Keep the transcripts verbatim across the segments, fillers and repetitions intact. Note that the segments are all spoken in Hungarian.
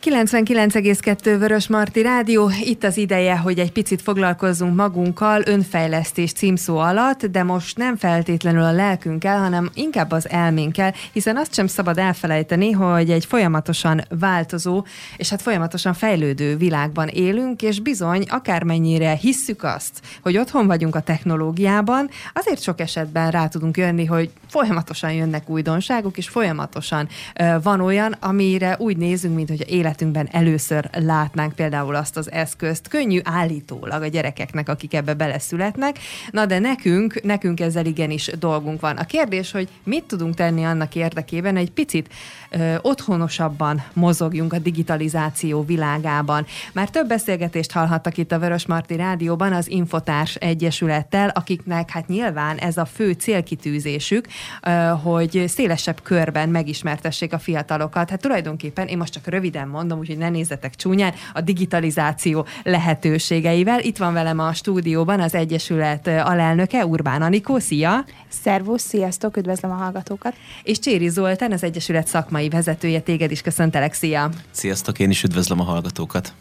kilencvenkilenc egész kettő Vörösmarty Rádió, itt az ideje, hogy egy picit foglalkozzunk magunkkal önfejlesztés címszó alatt, de most nem feltétlenül a lelkünkkel, hanem inkább az elménkkel, hiszen azt sem szabad elfelejteni, hogy egy folyamatosan változó, és hát folyamatosan fejlődő világban élünk, és bizony, akármennyire hisszük azt, hogy otthon vagyunk a technológiában, azért sok esetben rá tudunk jönni, hogy folyamatosan jönnek újdonságok, és folyamatosan uh, van olyan, amire úgy nézünk, mint hogy élet életünkben először látnánk például azt az eszközt. Könnyű állítólag a gyerekeknek, akik ebbe beleszületnek. Na de nekünk, nekünk ezzel igenis dolgunk van. A kérdés, hogy mit tudunk tenni annak érdekében, hogy egy picit ö, otthonosabban mozogjunk a digitalizáció világában. Már több beszélgetést hallhattak itt a Vörösmarty Rádióban az Infotárs Egyesülettel, akiknek hát nyilván ez a fő célkitűzésük, ö, hogy szélesebb körben megismertessék a fiatalokat. Hát tulajdonképpen én most csak röviden mondom, mondom, úgyhogy ne nézzetek csúnyán, a digitalizáció lehetőségeivel. Itt van velem a stúdióban az Egyesület alelnöke, Urbán Anikó. Szia! Szervusz, sziasztok, üdvözlöm a hallgatókat! És Cséri Zoltán, az Egyesület szakmai vezetője, téged is köszöntelek, szia! Sziasztok, én is üdvözlöm a hallgatókat!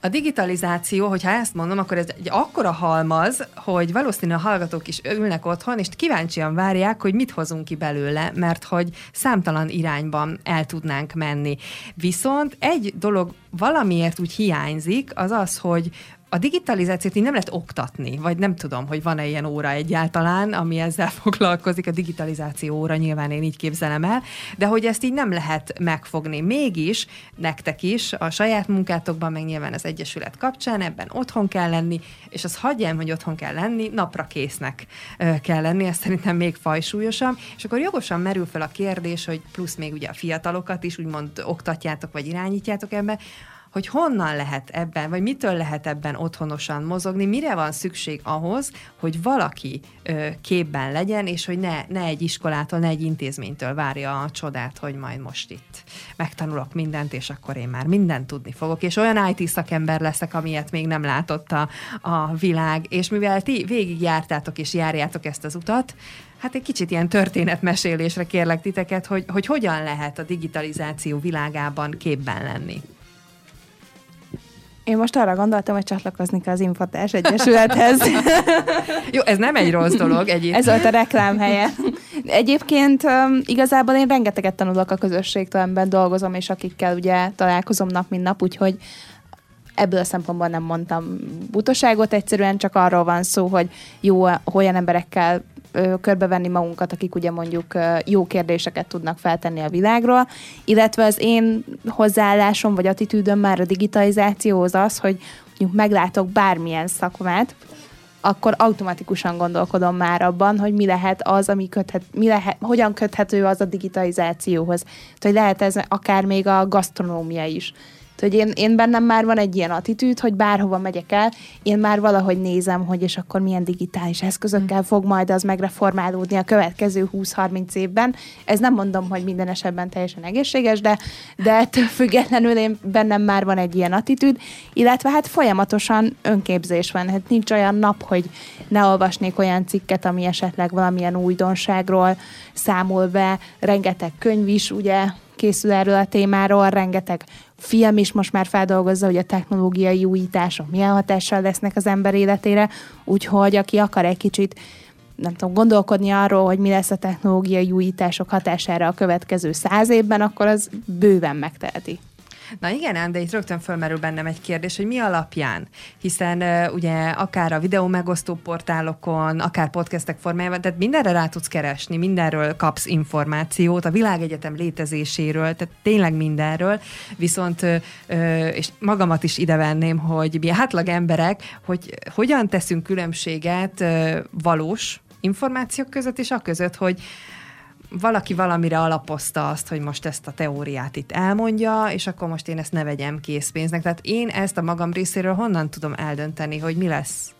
A digitalizáció, hogyha ezt mondom, akkor ez egy akkora halmaz, hogy valószínűleg a hallgatók is ülnek otthon, és kíváncsian várják, hogy mit hozunk ki belőle, mert hogy számtalan irányban el tudnánk menni. Viszont egy dolog valamiért úgy hiányzik, az az, hogy a digitalizációt így nem lehet oktatni, vagy nem tudom, hogy van-e ilyen óra egyáltalán, ami ezzel foglalkozik, a digitalizáció óra, nyilván én így képzelem el, de hogy ezt így nem lehet megfogni. Mégis nektek is a saját munkátokban, meg nyilván az Egyesület kapcsán ebben otthon kell lenni, és az hagyján, hogy otthon kell lenni, napra késznek kell lenni, ez szerintem még fajsúlyosabb, és akkor jogosan merül fel a kérdés, hogy plusz még ugye a fiatalokat is úgymond oktatjátok, vagy irányítjátok ebbe, hogy honnan lehet ebben, vagy mitől lehet ebben otthonosan mozogni, mire van szükség ahhoz, hogy valaki ö, képben legyen, és hogy ne, ne egy iskolától, ne egy intézménytől várja a csodát, hogy majd most itt megtanulok mindent, és akkor én már mindent tudni fogok, és olyan í té szakember leszek, amilyet még nem látott a, a világ, és mivel ti végigjártátok és járjátok ezt az utat, hát egy kicsit ilyen történetmesélésre kérlek titeket, hogy, hogy hogyan lehet a digitalizáció világában képben lenni. Én most arra gondoltam, hogy csatlakozni kell az Infotárs Egyesülethez. Jó, ez nem egy rossz dolog egyébként. Ez volt a reklám helye. Egyébként igazából én rengeteget tanulok a közösségtől, amiben dolgozom, és akikkel ugye találkozom nap, mint nap, úgyhogy ebből a szempontból nem mondtam butaságot, egyszerűen csak arról van szó, hogy jó, olyan emberekkel körbevenni magunkat, akik ugye mondjuk jó kérdéseket tudnak feltenni a világról, illetve az én hozzáállásom vagy attitűdöm már a digitalizációhoz az, hogy mondjuk meglátok bármilyen szakmát, akkor automatikusan gondolkodom már abban, hogy mi lehet az, ami köthet, mi lehet, hogyan köthető az a digitalizációhoz. Tehát, hogy lehet ez akár még a gasztronómia is. Tehát, hogy én, én bennem már van egy ilyen attitűd, hogy bárhova megyek el, én már valahogy nézem, hogy és akkor milyen digitális eszközökkel fog majd az megreformálódni a következő húsz-harminc évben. Ez nem mondom, hogy minden esetben teljesen egészséges, de, de ettől függetlenül én bennem már van egy ilyen attitűd, illetve hát folyamatosan önképzés van. Hát nincs olyan nap, hogy ne olvasnék olyan cikket, ami esetleg valamilyen újdonságról számol be. Rengeteg könyv is ugye készül erről a témáról, rengeteg film is most már feldolgozza, hogy a technológiai újítások milyen hatással lesznek az ember életére, úgyhogy aki akar egy kicsit, nem tudom, gondolkodni arról, hogy mi lesz a technológiai újítások hatására a következő száz évben, akkor az bőven megteheti. Na igen, ám, de itt rögtön fölmerül bennem egy kérdés, hogy mi alapján? Hiszen uh, ugye akár a videó megosztó portálokon, akár podcastek formájában, tehát mindenre rá tudsz keresni, mindenről kapsz információt, a világegyetem létezéséről, tehát tényleg mindenről, viszont, uh, és magamat is ide venném, hogy mi átlag emberek, hogy hogyan teszünk különbséget uh, valós információk között, és a között, hogy valaki valamire alapozta azt, hogy most ezt a teóriát itt elmondja, és akkor most én ezt ne vegyem készpénznek. Tehát én ezt a magam részéről honnan tudom eldönteni, hogy mi lesz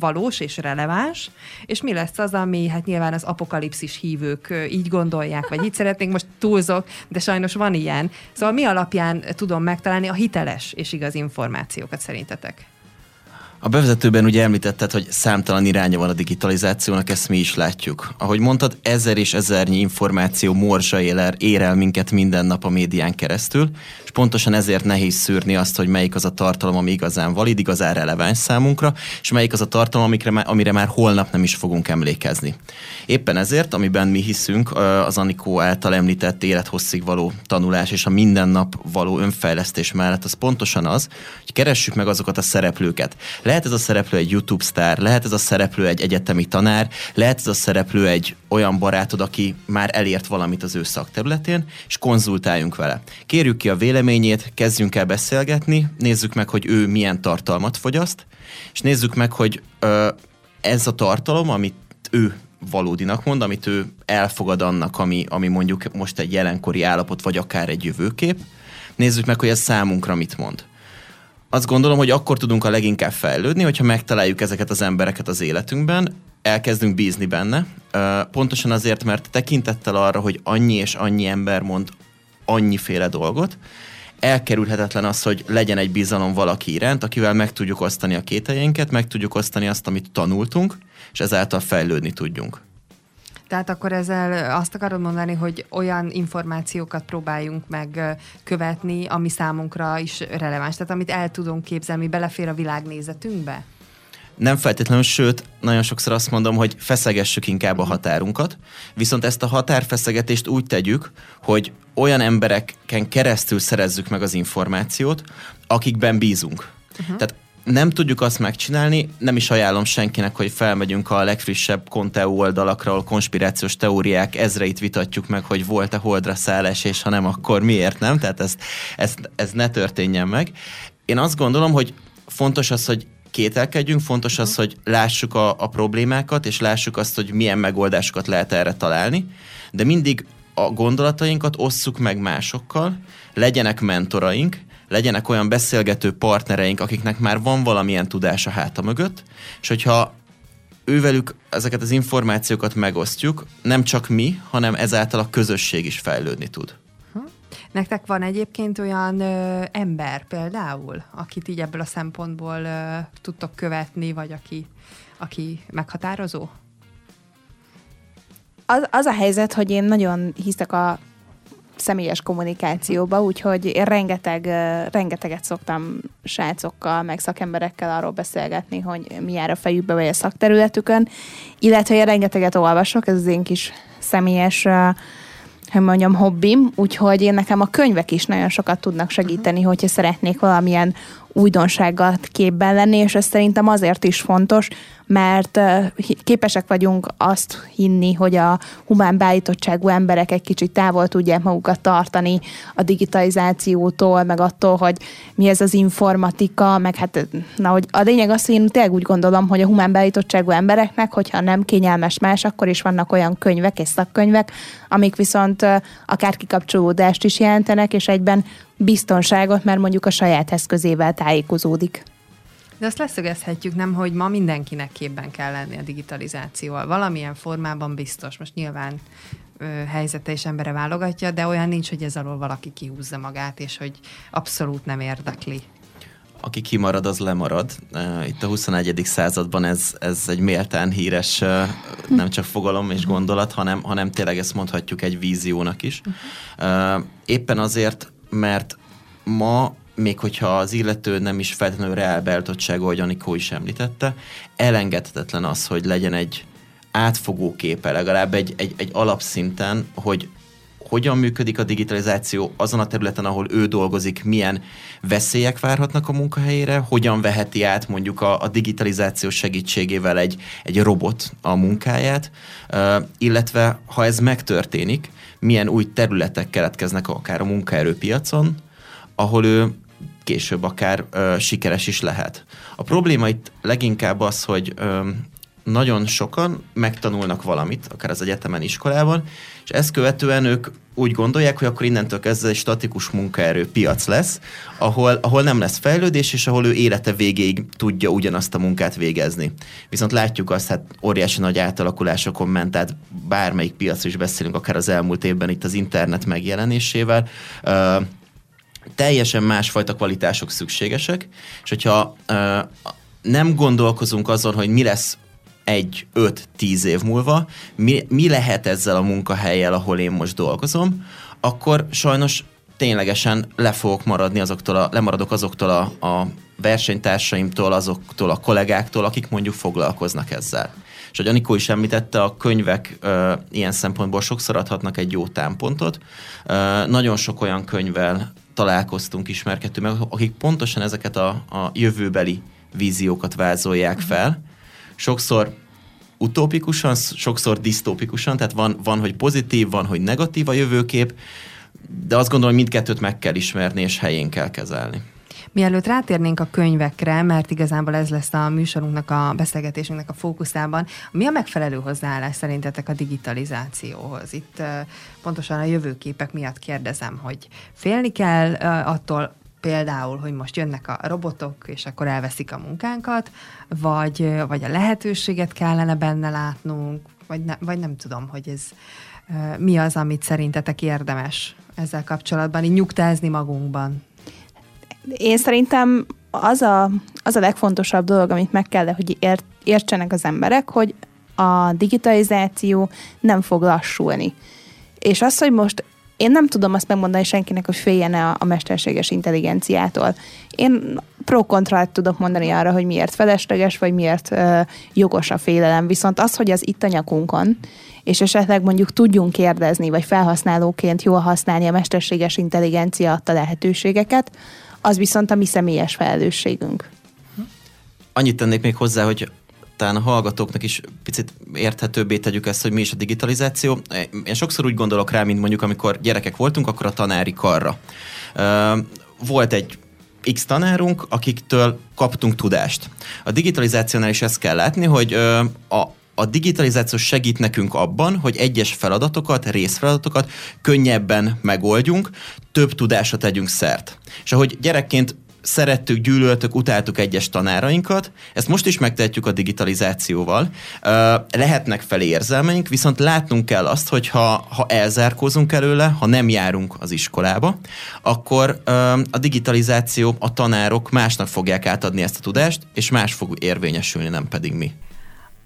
valós és releváns, és mi lesz az, ami hát nyilván az apokalipszis hívők így gondolják, vagy így szeretnénk, most túlzok, de sajnos van ilyen. Szóval mi alapján tudom megtalálni a hiteles és igaz információkat szerintetek? A bevezetőben ugye említetted, hogy számtalan iránya van a digitalizációnak, ezt mi is látjuk. Ahogy mondtad, ezer és ezernyi információ morzsa ér el minket minden nap a médián keresztül, és pontosan ezért nehéz szűrni azt, hogy melyik az a tartalom, ami igazán valid, igazán releváns számunkra, és melyik az a tartalom, amikre, amire már holnap nem is fogunk emlékezni. Éppen ezért, amiben mi hiszünk, az Anikó által említett élethosszig való tanulás és a minden nap való önfejlesztés mellett az pontosan az, hogy keressük meg azokat a szereplőket. Lehet ez a szereplő egy YouTube sztár, lehet ez a szereplő egy egyetemi tanár, lehet ez a szereplő egy olyan barátod, aki már elért valamit az ő szakterületén, és konzultáljunk vele. Kérjük ki a véleményét, kezdjünk el beszélgetni, nézzük meg, hogy ő milyen tartalmat fogyaszt, és nézzük meg, hogy ö, ez a tartalom, amit ő valódinak mond, amit ő elfogad annak, ami, ami mondjuk most egy jelenkori állapot, vagy akár egy jövőkép, nézzük meg, hogy ez számunkra mit mond. Azt gondolom, hogy akkor tudunk a leginkább fejlődni, hogyha megtaláljuk ezeket az embereket az életünkben, elkezdünk bízni benne, pontosan azért, mert tekintettel arra, hogy annyi és annyi ember mond annyiféle dolgot, elkerülhetetlen az, hogy legyen egy bizalom valaki iránt, akivel meg tudjuk osztani a kételjeinket, meg tudjuk osztani azt, amit tanultunk, és ezáltal fejlődni tudjunk. Tehát akkor ezzel azt akarod mondani, hogy olyan információkat próbáljunk meg követni, ami számunkra is releváns, tehát amit el tudunk képzelni, belefér a világnézetünkbe? Nem feltétlenül, sőt, nagyon sokszor azt mondom, hogy feszegessük inkább a határunkat, viszont ezt a határfeszegetést úgy tegyük, hogy olyan embereken keresztül szerezzük meg az információt, akikben bízunk. Uh-huh. Tehát nem tudjuk azt megcsinálni, nem is ajánlom senkinek, hogy felmegyünk a legfrissebb konteó oldalakra, ahol konspirációs teóriák ezreit vitatjuk meg, hogy volt-e holdra szállás, és ha nem, akkor miért nem? Tehát ez, ez, ez ne történjen meg. Én azt gondolom, hogy fontos az, hogy kételkedjünk, fontos az, hogy lássuk a, a problémákat, és lássuk azt, hogy milyen megoldásokat lehet erre találni, de mindig a gondolatainkat osszuk meg másokkal, legyenek mentoraink, legyenek olyan beszélgető partnereink, akiknek már van valamilyen tudás a háta mögött, és hogyha ővelük ezeket az információkat megosztjuk, nem csak mi, hanem ezáltal a közösség is fejlődni tud. Nektek van egyébként olyan ö, ember például, akit így ebből a szempontból ö, tudtok követni, vagy aki, aki meghatározó? Az, az a helyzet, hogy én nagyon hiszek a személyes kommunikációba, úgyhogy én rengeteg, rengeteget szoktam srácokkal, meg szakemberekkel arról beszélgetni, hogy mi jár a fejükbe, vagy a szakterületükön, illetve én rengeteget olvasok, ez az én kis személyes, hogy mondjam, hobbim, úgyhogy én nekem a könyvek is nagyon sokat tudnak segíteni, hogyha szeretnék valamilyen újdonságot képben lenni, és ez szerintem azért is fontos, mert képesek vagyunk azt hinni, hogy a humán beállítottságú emberek egy kicsit távol tudják magukat tartani a digitalizációtól, meg attól, hogy mi ez az informatika, meg hát na, hogy a lényeg az, hogy én tényleg úgy gondolom, hogy a humán beállítottságú embereknek, hogyha nem kényelmes más, akkor is vannak olyan könyvek és szakkönyvek, amik viszont akár kikapcsolódást is jelentenek, és egyben biztonságot, mert mondjuk a saját eszközével tájékozódik. De azt leszögezhetjük, nem, hogy ma mindenkinek képben kell lenni a digitalizációval. Valamilyen formában biztos. Most nyilván ö, helyzete és embere válogatja, de olyan nincs, hogy ez alól valaki kihúzza magát, és hogy abszolút nem érdekli. Aki kimarad, az lemarad. Itt a huszonegyedik században ez, ez egy méltán híres nem csak fogalom és gondolat, hanem, hanem tényleg ezt mondhatjuk egy víziónak is. Éppen azért, mert ma, még hogyha az illető nem is feltétlenül reálbeállítottsága, ahogy Anikó is említette, elengedhetetlen az, hogy legyen egy átfogó képe, legalább egy, egy, egy alapszinten, hogy hogyan működik a digitalizáció azon a területen, ahol ő dolgozik, milyen veszélyek várhatnak a munkahelyére, hogyan veheti át mondjuk a, a digitalizáció segítségével egy, egy robot a munkáját, uh, illetve ha ez megtörténik, milyen új területek keletkeznek akár a munkaerőpiacon, ahol ő később akár ö, sikeres is lehet. A probléma itt leginkább az, hogy ö, nagyon sokan megtanulnak valamit, akár az egyetemen, iskolában, és ezt követően ők úgy gondolják, hogy akkor innentől kezdve egy statikus munkaerőpiac lesz, ahol, ahol nem lesz fejlődés, és ahol ő élete végéig tudja ugyanazt a munkát végezni. Viszont látjuk azt, hát óriási nagy átalakulásokon ment, tehát bármelyik piacról is beszélünk, akár az elmúlt évben itt az internet megjelenésével, ö, teljesen másfajta kvalitások szükségesek, és hogyha ö, nem gondolkozunk azon, hogy mi lesz egy, öt, tíz év múlva, mi, mi lehet ezzel a munkahellyel, ahol én most dolgozom, akkor sajnos ténylegesen le fogok maradni azoktól, a, lemaradok azoktól a, a versenytársaimtól, azoktól a kollégáktól, akik mondjuk foglalkoznak ezzel. És ahogy Anikó is említette, a könyvek ö, ilyen szempontból sokszor adhatnak egy jó támpontot. Ö, nagyon sok olyan könyvvel találkoztunk, ismerkedtünk meg, akik pontosan ezeket a, a jövőbeli víziókat vázolják fel. Sokszor utópikusan, sokszor disztópikusan, tehát van, van, hogy pozitív, van, hogy negatív a jövőkép, de azt gondolom, hogy mindkettőt meg kell ismerni, és helyén kell kezelni. Mielőtt rátérnénk a könyvekre, mert igazából ez lesz a műsorunknak, a beszélgetésünknek a fókuszában, mi a megfelelő hozzáállás szerintetek a digitalizációhoz? Itt pontosan a jövőképek miatt kérdezem, hogy félni kell attól, például, hogy most jönnek a robotok, és akkor elveszik a munkánkat, vagy, vagy a lehetőséget kellene benne látnunk, vagy, ne, vagy nem tudom, hogy ez mi az, amit szerintetek érdemes ezzel kapcsolatban így nyugtázni magunkban. Én szerintem az a, az a legfontosabb dolog, amit meg kell, hogy ért, értsenek az emberek, hogy a digitalizáció nem fog lassulni. És az, hogy most én nem tudom azt megmondani senkinek, hogy féljen a, a mesterséges intelligenciától. Én pro-kontrát tudok mondani arra, hogy miért felesleges, vagy miért ö, jogos a félelem. Viszont az, hogy az itt a nyakunkon, és esetleg mondjuk tudjunk kérdezni, vagy felhasználóként jól használni a mesterséges intelligencia adta lehetőségeket, az viszont a mi személyes felelősségünk. Annyit tennék még hozzá, hogy talán a hallgatóknak is picit érthetőbbé tegyük ezt, hogy mi is a digitalizáció. Én sokszor úgy gondolok rá, mint mondjuk, amikor gyerekek voltunk, akkor a tanári karra. Volt egy X tanárunk, akiktől kaptunk tudást. A digitalizációnál is ezt kell látni, hogy a A digitalizáció segít nekünk abban, hogy egyes feladatokat, részfeladatokat könnyebben megoldjunk, több tudásra tegyünk szert. És ahogy gyerekként szerettük, gyűlöltük, utáltuk egyes tanárainkat, ezt most is megtehetjük a digitalizációval. Lehetnek felé érzelmeink, viszont látnunk kell azt, hogy ha, ha elzárkózunk előle, ha nem járunk az iskolába, akkor a digitalizáció, a tanárok másnak fogják átadni ezt a tudást, és más fog érvényesülni, nem pedig mi.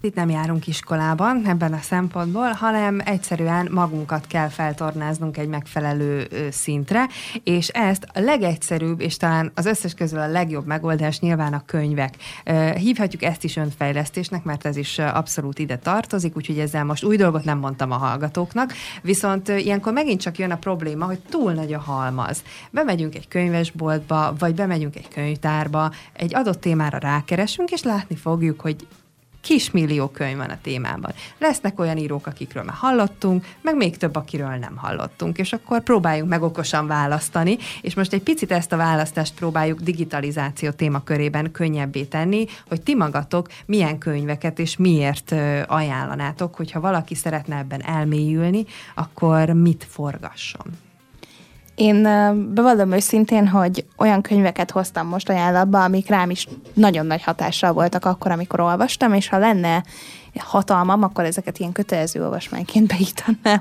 Itt nem járunk iskolában ebben a szempontból, hanem egyszerűen magunkat kell feltornáznunk egy megfelelő szintre, és ezt a legegyszerűbb, és talán az összes közül a legjobb megoldás nyilván a könyvek. Hívhatjuk ezt is önfejlesztésnek, mert ez is abszolút ide tartozik, úgyhogy ezzel most új dolgot nem mondtam a hallgatóknak, viszont ilyenkor megint csak jön a probléma, hogy túl nagy a halmaz. Bemegyünk egy könyvesboltba, vagy bemegyünk egy könyvtárba, egy adott témára rákeresünk, és látni fogjuk, hogy kismillió könyv van a témában. Lesznek olyan írók, akikről már hallottunk, meg még több, akiről nem hallottunk, és akkor próbáljunk meg okosan választani, és most egy picit ezt a választást próbáljuk digitalizáció témakörében könnyebbé tenni, hogy ti magatok milyen könyveket és miért ajánlanátok, hogyha valaki szeretne ebben elmélyülni, akkor mit forgasson? Én bevallom őszintén, hogy olyan könyveket hoztam most ajánlatba, amik rám is nagyon nagy hatással voltak akkor, amikor olvastam, és ha lenne hatalmam, akkor ezeket ilyen kötelező olvasmányként beítanám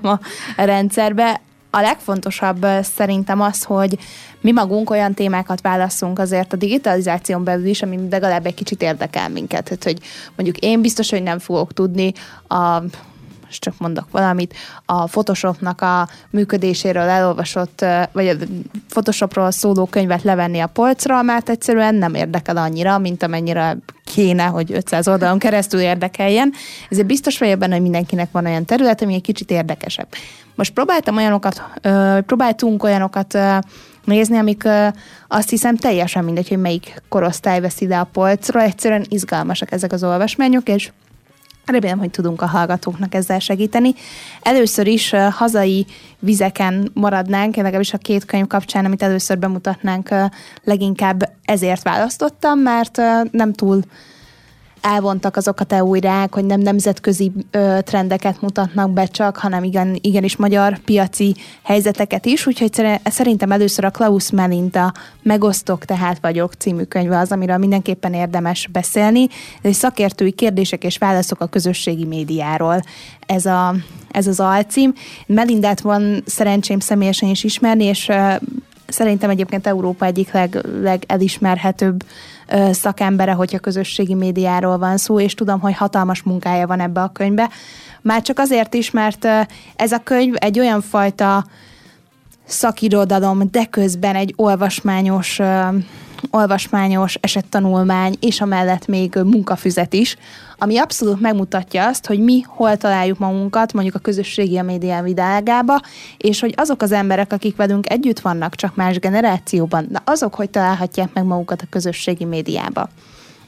a rendszerbe. A legfontosabb szerintem az, hogy mi magunk olyan témákat válasszunk azért a digitalizáción belül is, ami legalább egy kicsit érdekel minket. Hát, hogy mondjuk én biztos, hogy nem fogok tudni a... most csak mondok valamit, a Photoshopnak a működéséről elolvasott, vagy a Photoshopról szóló könyvet levenni a polcra, mert egyszerűen nem érdekel annyira, mint amennyire kéne, hogy ötszáz oldalon keresztül érdekeljen. Ezért biztos vagyok benne, hogy mindenkinek van olyan terület, ami egy kicsit érdekesebb. Most próbáltam olyanokat, próbáltunk olyanokat nézni, amik azt hiszem teljesen mindegy, hogy melyik korosztály vesz ide a polcra, egyszerűen izgalmasak ezek az olvasmányok, és remélem, hogy tudunk a hallgatóknak ezzel segíteni. Először is uh, hazai vizeken maradnánk, legalábbis a két könyv kapcsán, amit először bemutatnánk, uh, leginkább ezért választottam, mert uh, nem túl elvontak azok a teóriák, hogy nem nemzetközi ö, trendeket mutatnak be csak, hanem igen, igenis magyar piaci helyzeteket is, úgyhogy szerintem először a Klausz Melinda Megosztok, tehát vagyok című könyve az, amiről mindenképpen érdemes beszélni. Ez szakértői kérdések és válaszok a közösségi médiáról. Ez, a, ez az alcím. Melindát van szerencsém személyesen is ismerni, és ö, Szerintem egyébként Európa egyik leg, legelismerhetőbb ö, szakembere, hogyha közösségi médiáról van szó, és tudom, hogy hatalmas munkája van ebbe a könyvbe. Már csak azért is, mert ö, ez a könyv egy olyan fajta szakirodalom, de közben egy olvasmányos, ö, olvasmányos esettanulmány, és amellett még munkafüzet is, ami abszolút megmutatja azt, hogy mi hol találjuk magunkat, mondjuk a közösségi média világába, és hogy azok az emberek, akik velünk együtt vannak, csak más generációban, de azok, hogy találhatják meg magukat a közösségi médiába.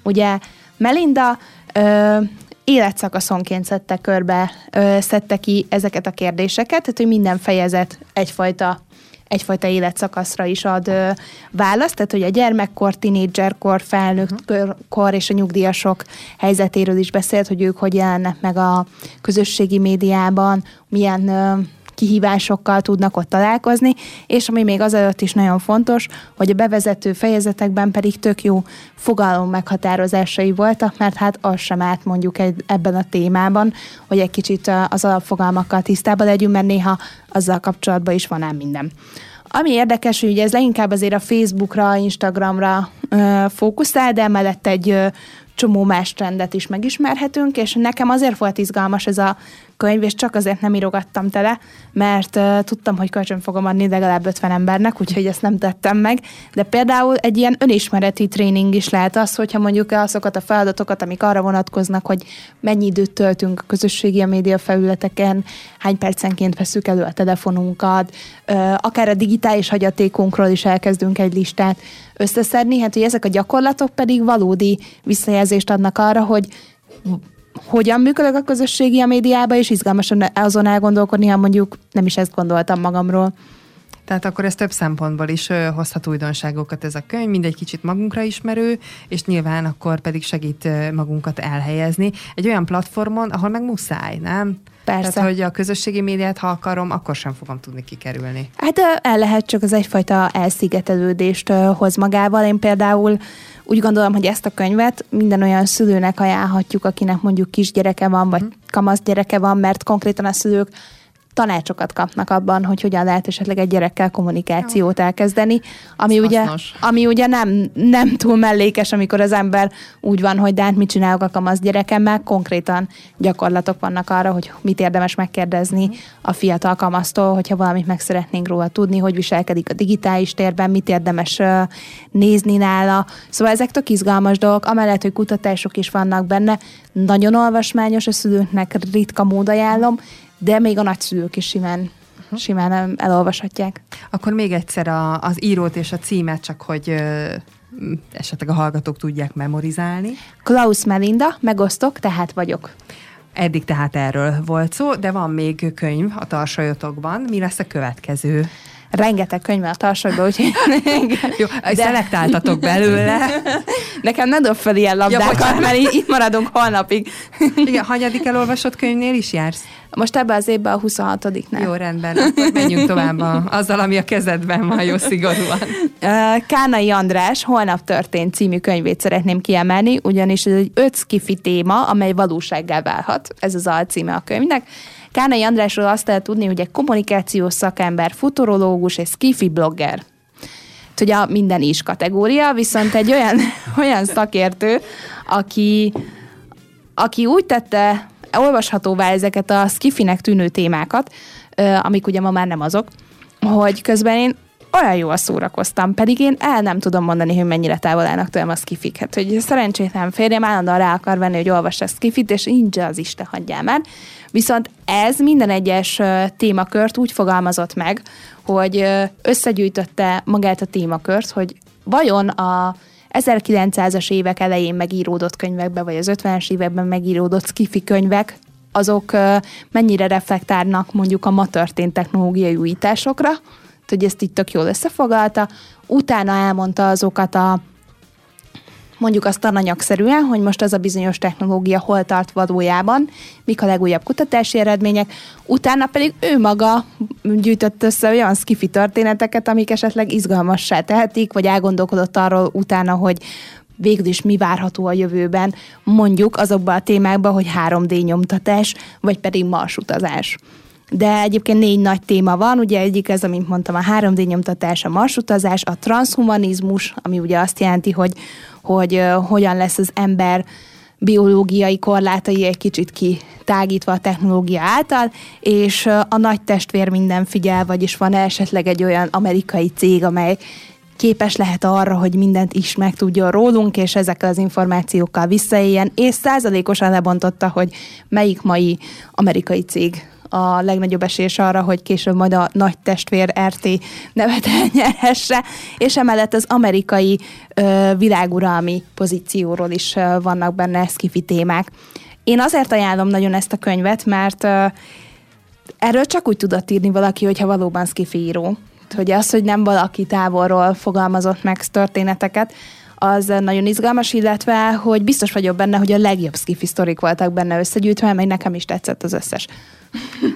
Ugye Melinda ö, életszakaszonként szedte körbe, ö, szedte ki ezeket a kérdéseket, tehát hogy minden fejezet egyfajta egyfajta életszakaszra is ad ö, választ, tehát hogy a gyermekkor, tinédzserkor, felnőttkor és a nyugdíjasok helyzetéről is beszélt, hogy ők hogy jelennek meg a közösségi médiában, milyen ö, kihívásokkal tudnak ott találkozni, és ami még azelőtt is nagyon fontos, hogy a bevezető fejezetekben pedig tök jó fogalom meghatározásai voltak, mert hát az sem állt mondjuk egy, ebben a témában, hogy egy kicsit az alapfogalmakkal tisztában legyünk, mert néha azzal kapcsolatban is van ám minden. Ami érdekes, hogy ugye ez leginkább azért a Facebookra, Instagramra ö, fókuszál, de emellett egy ö, csomó más trendet is megismerhetünk, és nekem azért volt izgalmas ez a könyv, és csak azért nem írogattam tele, mert uh, tudtam, hogy kölcsön fogom adni legalább ötven embernek, úgyhogy ezt nem tettem meg, de például egy ilyen önismereti tréning is lehet az, hogyha mondjuk azokat a feladatokat, amik arra vonatkoznak, hogy mennyi időt töltünk a közösségi média felületeken, hány percenként veszük elő a telefonunkat, uh, akár a digitális hagyatékunkról is elkezdünk egy listát összeszedni, hát hogy ezek a gyakorlatok pedig valódi visszajelzést adnak arra, hogy hogyan működök a közösségi médiába, és izgalmasan azon elgondolkodni, ha mondjuk nem is ezt gondoltam magamról. Tehát akkor ez több szempontból is ö, hozhat újdonságokat ez a könyv, mindegy kicsit magunkra ismerő, és nyilván akkor pedig segít ö, magunkat elhelyezni egy olyan platformon, ahol meg muszáj, nem? Persze. Tehát, hogy a közösségi médiát, ha akarom, akkor sem fogom tudni kikerülni. Hát el lehet, csak az egyfajta elszigetelődést hoz magával. Én például úgy gondolom, hogy ezt a könyvet minden olyan szülőnek ajánlhatjuk, akinek mondjuk kisgyereke van, vagy kamasz gyereke van, mert konkrétan a szülők tanácsokat kapnak abban, hogy hogyan lehet esetleg egy gyerekkel kommunikációt elkezdeni, ami ugye, ami ugye nem, nem túl mellékes, amikor az ember úgy van, hogy de hát mit csinálok a kamasz gyerekemmel, konkrétan gyakorlatok vannak arra, hogy mit érdemes megkérdezni a fiatal kamasztól, hogyha valamit meg szeretnénk róla tudni, hogy viselkedik a digitális térben, mit érdemes nézni nála. Szóval ezek tök izgalmas dolgok, amellett, hogy kutatások is vannak benne, nagyon olvasmányos, a szülőknek ritka mód ajánlom, de még a nagyszülők is simán, uh-huh. simán elolvashatják. Akkor még egyszer a, az írót és a címet, csak hogy ö, esetleg a hallgatók tudják memorizálni. Klausz Melinda, Megosztok, tehát vagyok. Eddig tehát erről volt szó, de van még könyv a tarsolyotokban. Mi lesz a következő? Rengeteg könyv van a tarsolyban, úgyhogy... Jó, de... szelektáltatok belőle. Nekem ne dob fel ilyen labdákat, ja, mert itt maradunk holnapig. Igen, hanyadik elolvasott könyvnél is jársz? Most ebben az évben a huszonhatodiknál. Jó, rendben, akkor menjünk tovább a, azzal, ami a kezedben van, jó, szigorúan. Kánai András Holnap történt című könyvét szeretném kiemelni, ugyanis ez egy ötszkifi téma, amely valósággá válhat. Ez az alcíme a könyvnek. Kánai Andrásról azt lehet tudni, hogy egy kommunikációs szakember, futurológus és skifi blogger. Ugye a minden is kategória, viszont egy olyan, olyan szakértő, aki, aki úgy tette olvashatóvá ezeket a skifinek tűnő témákat, amik ugye ma már nem azok, hogy közben én olyan jól szórakoztam, pedig én el nem tudom mondani, hogy mennyire távol állnak tőlem a skifik. Hát, hogy szerencsétlen férjem állandóan rá akar venni, hogy olvass a skifit, és így az Isten, hagyjál már. Viszont ez minden egyes témakört úgy fogalmazott meg, hogy összegyűjtötte magát a témakört, hogy vajon a ezerkilencszázas évek elején megíródott könyvekben, vagy az ötvenes években megíródott skifi könyvek, azok mennyire reflektálnak mondjuk a ma történt technológiai újításokra, hogy ezt így tök jól összefoglalta, utána elmondta azokat a, mondjuk azt tananyagszerűen, hogy most az a bizonyos technológia hol tart valójában, mik a legújabb kutatási eredmények, utána pedig ő maga gyűjtött össze olyan skifi történeteket, amik esetleg izgalmassá tehetik, vagy elgondolkodott arról utána, hogy végül is mi várható a jövőben, mondjuk azokban a témákban, hogy három dé nyomtatás, vagy pedig marsutazás. de egyébként négy nagy téma van, ugye egyik ez, amit mondtam, a három dé nyomtatás, a marsutazás, a transhumanizmus, ami ugye azt jelenti, hogy, hogy uh, hogyan lesz az ember biológiai korlátai egy kicsit kitágítva a technológia által, és uh, a nagy testvér minden figyel, vagyis van esetleg egy olyan amerikai cég, amely képes lehet arra, hogy mindent is megtudjon rólunk, és ezekkel az információkkal visszaéljen, és százalékosan lebontotta, hogy melyik mai amerikai cég a legnagyobb esés arra, hogy később majd a nagy testvér er té nevet elnyerhesse, és emellett az amerikai ö, világuralmi pozícióról is ö, vannak benne szkifi témák. Én azért ajánlom nagyon ezt a könyvet, mert ö, erről csak úgy tudott írni valaki, hogyha valóban szkifi író. Hogy az, hogy nem valaki távolról fogalmazott meg történeteket, az nagyon izgalmas, illetve, hogy biztos vagyok benne, hogy a legjobb szkifi sztorik voltak benne összegyűjtve, mert nekem is tetszett az összes.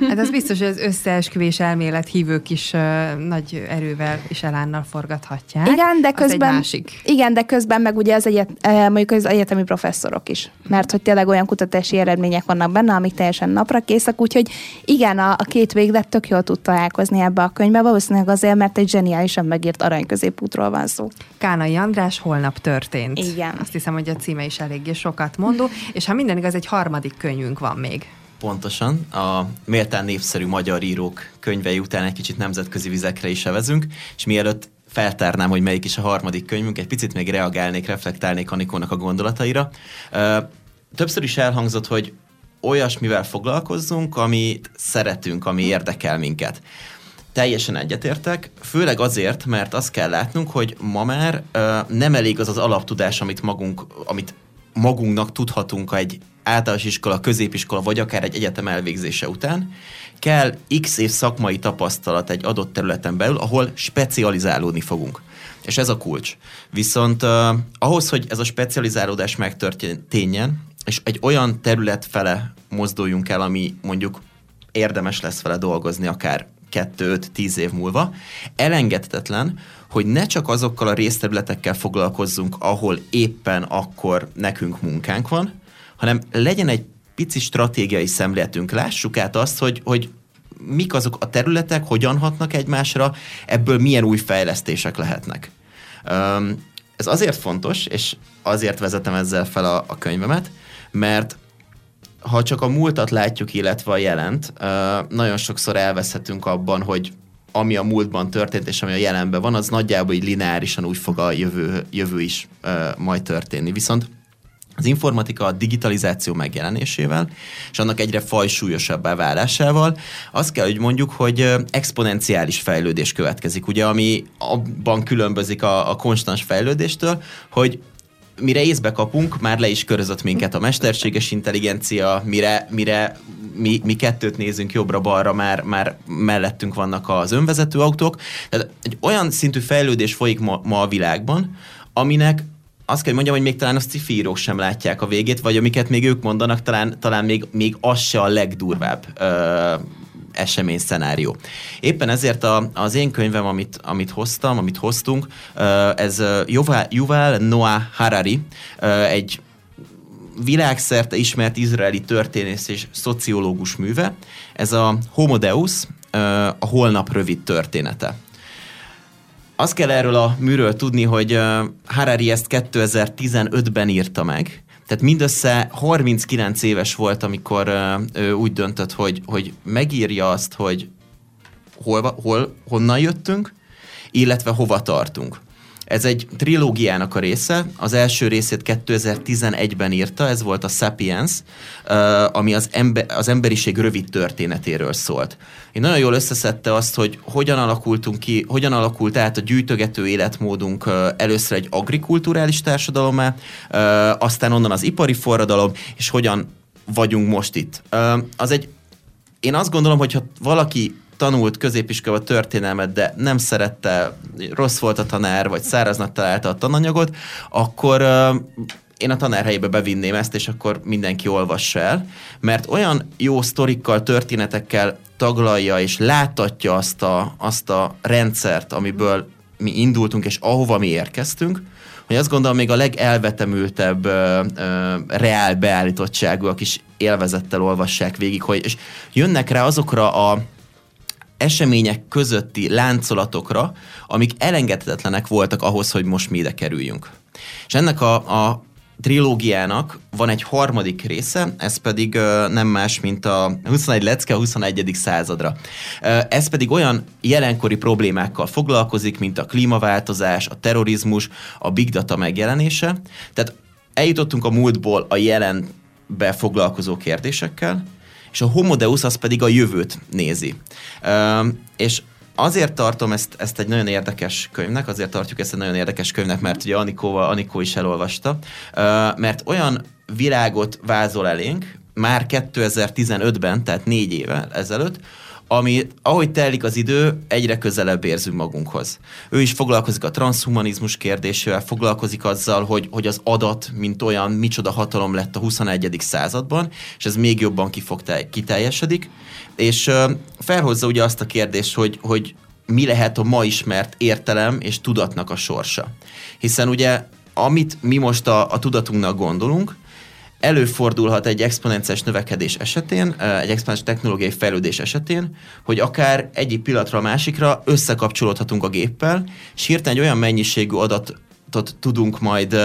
Hát az biztos, hogy az összeesküvés elmélet hívők is uh, nagy erővel és elánnal forgathatják. Igen, de közben, igen, de közben meg ugye az, egyet, mondjuk az egyetemi professzorok is, mert hogy tényleg olyan kutatási eredmények vannak benne, amik teljesen napra készek, úgyhogy igen, a, a két véglet tök jól tud találkozni ebbe a könyvbe, valószínűleg azért, mert egy zseniálisan megírt aranyközépútról van szó. Kánai András, Holnap történt. Igen. Azt hiszem, hogy a címe is eléggé sokat mondó, és ha minden igaz, egy harmadik könyvünk van még. Pontosan. A méltán népszerű magyar írók könyvei után egy kicsit nemzetközi vizekre is evezünk, és mielőtt feltárnám, hogy melyik is a harmadik könyvünk, egy picit még reagálnék, reflektálnék Anikónak a gondolataira. Többször is elhangzott, hogy olyasmivel foglalkozzunk, amit szeretünk, ami érdekel minket. Teljesen egyetértek, főleg azért, mert azt kell látnunk, hogy ma már nem elég az az alaptudás, amit magunk, amit magunknak tudhatunk egy általános iskola, középiskola, vagy akár egy egyetem elvégzése után, kell x év szakmai tapasztalat egy adott területen belül, ahol specializálódni fogunk. És ez a kulcs. Viszont uh, ahhoz, hogy ez a specializálódás megtörténjen, és egy olyan terület fele mozduljunk el, ami mondjuk érdemes lesz vele dolgozni akár kettő-öt-tíz év múlva, elengedhetetlen, hogy ne csak azokkal a részterületekkel foglalkozzunk, ahol éppen akkor nekünk munkánk van, hanem legyen egy pici stratégiai szemléletünk. Lássuk át azt, hogy, hogy mik azok a területek, hogyan hatnak egymásra, ebből milyen új fejlesztések lehetnek. Ez azért fontos, és azért vezetem ezzel fel a, a könyvemet, mert ha csak a múltat látjuk, illetve a jelent, nagyon sokszor elveszhetünk abban, hogy ami a múltban történt, és ami a jelenben van, az nagyjából így lineárisan úgy fog a jövő, jövő is majd történni. Viszont az informatika a digitalizáció megjelenésével, és annak egyre fajsúlyosabbá válásával, azt kell, hogy mondjuk, hogy exponenciális fejlődés következik, ugye, ami abban különbözik a, a konstans fejlődéstől, hogy mire észbe kapunk, már le is körözött minket a mesterséges intelligencia, mire, mire mi, mi kettőt nézünk jobbra-balra, már, már mellettünk vannak az önvezető autók. Tehát egy olyan szintű fejlődés folyik ma, ma a világban, aminek azt kell mondjam, hogy még talán a sci-fi írók sem látják a végét, vagy amiket még ők mondanak, talán, talán még, még az se a legdurvább ö, esemény szenárió. Éppen ezért a, az én könyvem, amit, amit hoztam, amit hoztunk, ö, ez Yuval, Yuval Noah Harari, ö, egy világszerte ismert izraeli történész és szociológus műve. Ez a Homo Deus, ö, a holnap rövid története. Azt kell erről a műről tudni, hogy Harari ezt kétezer-tizenötben írta meg, tehát mindössze harminckilenc éves volt, amikor ő úgy döntött, hogy, hogy megírja azt, hogy hol, hol, honnan jöttünk, illetve hova tartunk. Ez egy trilógiának a része, az első részét kétezer-tizenegyben írta, ez volt a Sapiens, ami az, ember, az emberiség rövid történetéről szólt. Én nagyon jól összeszedte azt, hogy hogyan alakultunk ki, hogyan alakult át a gyűjtögető életmódunk először egy agrikulturális társadalommá, aztán onnan az ipari forradalom, és hogyan vagyunk most itt. Az egy, én azt gondolom, hogy ha valaki tanult középiskola történelmet, de nem szerette, rossz volt a tanár, vagy száraznak találta a tananyagot, akkor euh, én a tanár helyébe bevinném ezt, és akkor mindenki olvassa el, mert olyan jó sztorikkal, történetekkel taglalja, és láttatja azt a, azt a rendszert, amiből mi indultunk, és ahova mi érkeztünk, hogy azt gondolom, még a legelvetemültebb, euh, reál beállítottságúak is élvezettel olvassák végig, hogy, és jönnek rá azokra a események közötti láncolatokra, amik elengedhetetlenek voltak ahhoz, hogy most mi ide kerüljünk. És ennek a, a trilógiának van egy harmadik része, ez pedig ö, nem más, mint a huszonegy lecke a huszonegyedik századra. Ö, ez pedig olyan jelenkori problémákkal foglalkozik, mint a klímaváltozás, a terrorizmus, a big data megjelenése. Tehát eljutottunk a múltból a jelenbe foglalkozó kérdésekkel, és a Homo Deus az pedig a jövőt nézi. Ö, és azért tartom ezt, ezt egy nagyon érdekes könyvnek, azért tartjuk ezt egy nagyon érdekes könyvnek, mert ugye Anikóval, Anikó is elolvasta, mert olyan világot vázol elénk már kétezer-tizenötben, tehát négy éve ezelőtt, ami, ahogy telik az idő, egyre közelebb érzünk magunkhoz. Ő is foglalkozik a transhumanizmus kérdésével, foglalkozik azzal, hogy, hogy az adat, mint olyan, micsoda hatalom lett a huszonegyedik században, és ez még jobban kifog, kiteljesedik. És uh, felhozza ugye azt a kérdést, hogy, hogy mi lehet a ma ismert értelem és tudatnak a sorsa. Hiszen ugye, amit mi most a, a tudatunknak gondolunk, előfordulhat egy exponenciális növekedés esetén, egy exponenciális technológiai fejlődés esetén, hogy akár egyik pillanatra a másikra összekapcsolódhatunk a géppel, és hirtelen egy olyan mennyiségű adatot tudunk majd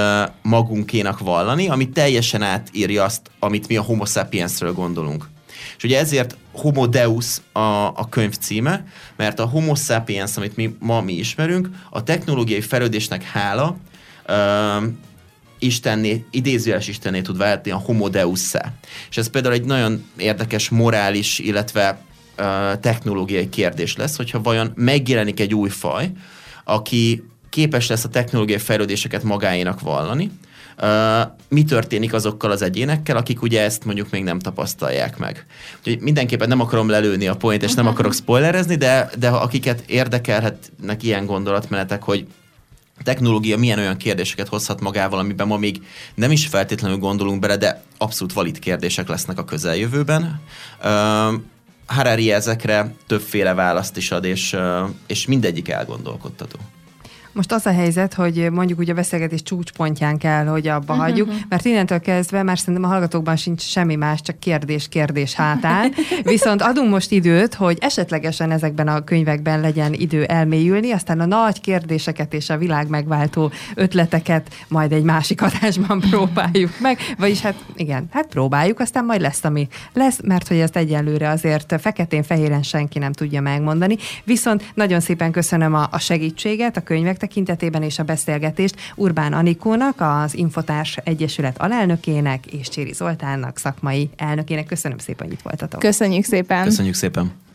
magunkénak vallani, ami teljesen átírja azt, amit mi a Homo sapiensről gondolunk. És ugye ezért Homo Deus a, a könyv címe, mert a Homo sapiens, amit mi ma mi ismerünk, a technológiai fejlődésnek hála, ö, Istenné, idézőjeles Istenné tud váltani a Homo Deus-szá. És ez például egy nagyon érdekes morális, illetve uh, technológiai kérdés lesz, hogyha vajon megjelenik egy új faj, aki képes lesz a technológiai fejlődéseket magáénak vallani, uh, mi történik azokkal az egyénekkel, akik ugye ezt mondjuk még nem tapasztalják meg. Úgyhogy mindenképpen nem akarom lelőni a point, és nem akarok spoilerezni, de, de akiket érdekelhetnek ilyen gondolatmenetek, hogy a technológia milyen olyan kérdéseket hozhat magával, amiben ma még nem is feltétlenül gondolunk bele, de abszolút valid kérdések lesznek a közeljövőben. Uh, Harari ezekre többféle választ is ad, és, uh, és mindegyik elgondolkodtató. Most az a helyzet, hogy mondjuk ugye a beszélgetés csúcspontján kell, hogy abba uh-huh. hagyjuk, mert innentől kezdve már szerintem a hallgatókban sincs semmi más, csak kérdés-kérdés hátán. Viszont adunk most időt, hogy esetlegesen ezekben a könyvekben legyen idő elmélyülni, aztán a nagy kérdéseket és a világ megváltó ötleteket majd egy másik adásban próbáljuk meg, vagyis hát igen, hát próbáljuk, aztán majd lesz, ami lesz, mert hogy ezt egyelőre azért feketén-fehéren senki nem tudja megmondani. Viszont nagyon szépen köszönöm a, a segítséget, a könyveknek, tekintetében és a beszélgetést Urbán Anikónak, az Infotárs Egyesület alelnökének és Cséri Zoltánnak, szakmai elnökének. Köszönöm szépen, hogy itt voltatok. Köszönjük szépen. Köszönjük szépen.